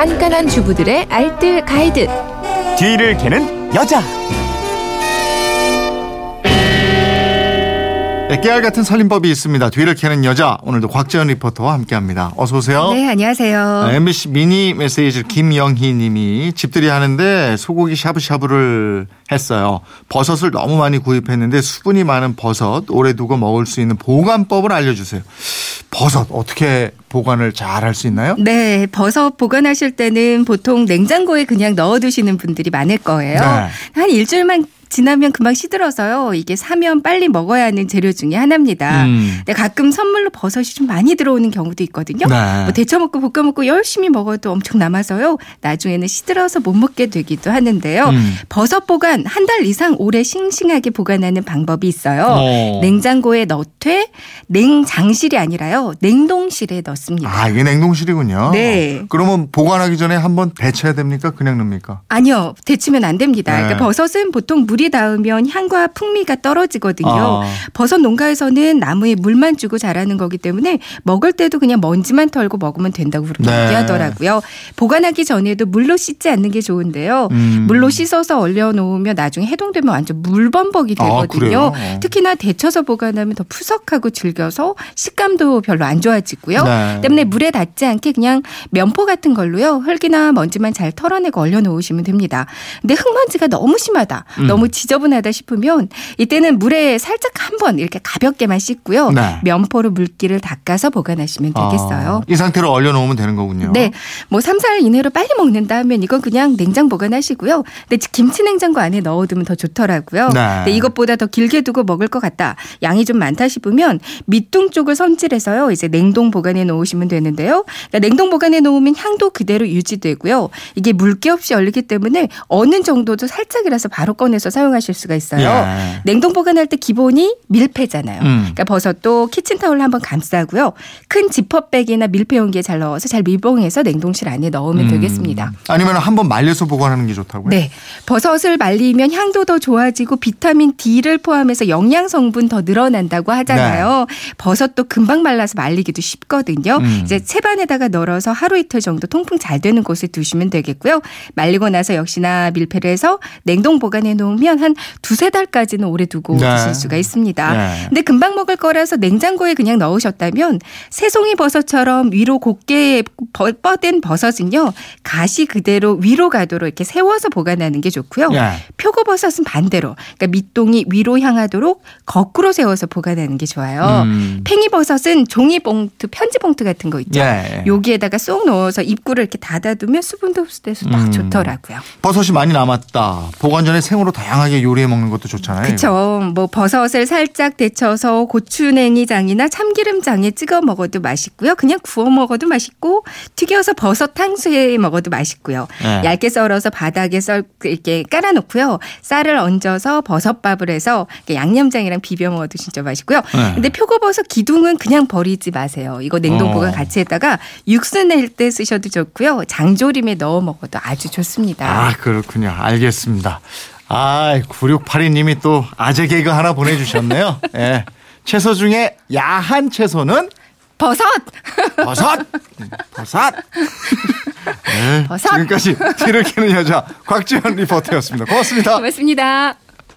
깐깐한 주부들의 알뜰 가이드. 뒤를 캐는 여자. 네, 깨알 같은 살림법이 있습니다. 뒤를 캐는 여자. 오늘도 곽재현 리포터와 함께합니다. 어서 오세요. 네, 안녕하세요. MBC 미니메시지 김영희 님이 집들이 하는데 소고기 샤브샤브를 했어요. 버섯을 너무 많이 구입했는데 수분이 많은 버섯 오래 두고 먹을 수 있는 보관법을 알려주세요. 버섯 어떻게 보관을 잘 할 수 있나요? 네. 버섯 보관하실 때는 보통 냉장고에 그냥 넣어두시는 분들이 많을 거예요. 네. 한 일주일만 지나면 금방 시들어서요. 이게 사면 빨리 먹어야 하는 재료 중에 하나입니다. 근데 가끔 선물로 버섯이 좀 많이 들어오는 경우도 있거든요. 네. 뭐 데쳐 먹고 볶아 먹고 열심히 먹어도 엄청 남아서요. 나중에는 시들어서 못 먹게 되기도 하는데요. 버섯 보관 한 달 이상 오래 싱싱하게 보관하는 방법이 있어요. 오. 냉장고에 넣되 냉장실이 아니라요. 냉동실에 넣습니다. 아, 이게 냉동실이군요. 네. 그러면 보관하기 전에 한번 데쳐야 됩니까? 그냥 넣습니까? 아니요. 데치면 안 됩니다. 네. 그러니까 버섯은 보통 물이 닿으면 향과 풍미가 떨어지거든요. 버섯 농가에서는 나무에 물만 주고 자라는 거기 때문에 먹을 때도 그냥 먼지만 털고 먹으면 된다고 그렇게 얘기하더라고요. 보관하기 전에도 물로 씻지 않는 게 좋은데요. 물로 씻어서 얼려놓으면 나중에 해동되면 완전 물범벅이 되거든요. 특히나 데쳐서 보관하면 더 푸석하고 질겨서 식감도 별로 안 좋아지고요. 네. 때문에 물에 닿지 않게 그냥 면포 같은 걸로요. 흙이나 먼지만 잘 털어내고 얼려놓으시면 됩니다. 근데 흙먼지가 너무 심하다. 너무 지저분하다 싶으면 이때는 물에 살짝 한번 이렇게 가볍게만 씻고요. 네. 면포로 물기를 닦아서 보관하시면 되겠어요. 이 상태로 얼려놓으면 되는 거군요. 네. 뭐 3, 4일 이내로 빨리 먹는다 하면 이건 그냥 냉장 보관하시고요. 근데 김치 냉장고 안에 넣어두면 더 좋더라고요. 네. 근데 이것보다 더 길게 두고 먹을 것 같다. 양이 좀 많다 싶으면 밑둥 쪽을 손질해서요. 이제 냉동 보관해 놓으시면 되는데요. 그러니까 냉동 보관해 놓으면 향도 그대로 유지되고요. 이게 물기 없이 얼리기 때문에 어느 정도도 살짝이라서 바로 꺼내서 사용하실 수가 있어요. 예. 냉동 보관할 때 기본이 밀폐잖아요. 그러니까 버섯도 키친타올로 한번 감싸고요. 큰 지퍼백이나 밀폐 용기에 잘 넣어서 잘 밀봉해서 냉동실 안에 넣으면 되겠습니다. 아니면 한번 말려서 보관하는 게 좋다고요? 네. 버섯을 말리면 향도 더 좋아지고 비타민 D를 포함해서 영양 성분 더 늘어난다고 하잖아요. 네. 버섯도 금방 말라서 말리기도 쉽거든요. 이제 채반에다가 널어서 하루 이틀 정도 통풍 잘 되는 곳에 두시면 되겠고요. 말리고 나서 역시나 밀폐를 해서 냉동 보관해 놓으면 한 두세 달까지는 오래 두고 드실 수가 있습니다. 네. 근데 금방 먹을 거라서 냉장고에 그냥 넣으셨다면 새송이 버섯처럼 위로 곱게 뻗은 버섯은요. 가시 그대로 위로 가도록 이렇게 세워서 보관하는 게 좋고요. 네. 표고버섯은 반대로 그러니까 밑동이 위로 향하도록 거꾸로 세워서 보관하는 게 좋아요. 팽이버섯은 종이봉투, 편지봉투 같은 거 있죠. 네. 여기에다가 쏙 넣어서 입구를 이렇게 닫아두면 수분도 흡수돼서 딱 좋더라고요. 버섯이 많이 남았다. 보관 전에 생으로 다 다양하게 요리해 먹는 것도 좋잖아요. 그렇죠. 뭐 버섯을 살짝 데쳐서 고추냉이장이나 참기름장에 찍어 먹어도 맛있고요. 그냥 구워 먹어도 맛있고 튀겨서 버섯 탕수에 먹어도 맛있고요. 네. 얇게 썰어서 바닥에 이렇게 깔아놓고요. 쌀을 얹어서 버섯밥을 해서 양념장이랑 비벼 먹어도 진짜 맛있고요. 네. 근데 표고버섯 기둥은 그냥 버리지 마세요. 이거 냉동 보관 같이 했다가 육수 낼 때 쓰셔도 좋고요. 장조림에 넣어 먹어도 아주 좋습니다. 아, 그렇군요. 알겠습니다. 아, 9682님이 또 아재 개그 하나 보내주셨네요. 예. 채소 중에 야한 채소는? 버섯! 버섯! 버섯! 네, 버섯! 지금까지 뒤를 캐는 여자 곽지현 리포터였습니다. 고맙습니다. 고맙습니다.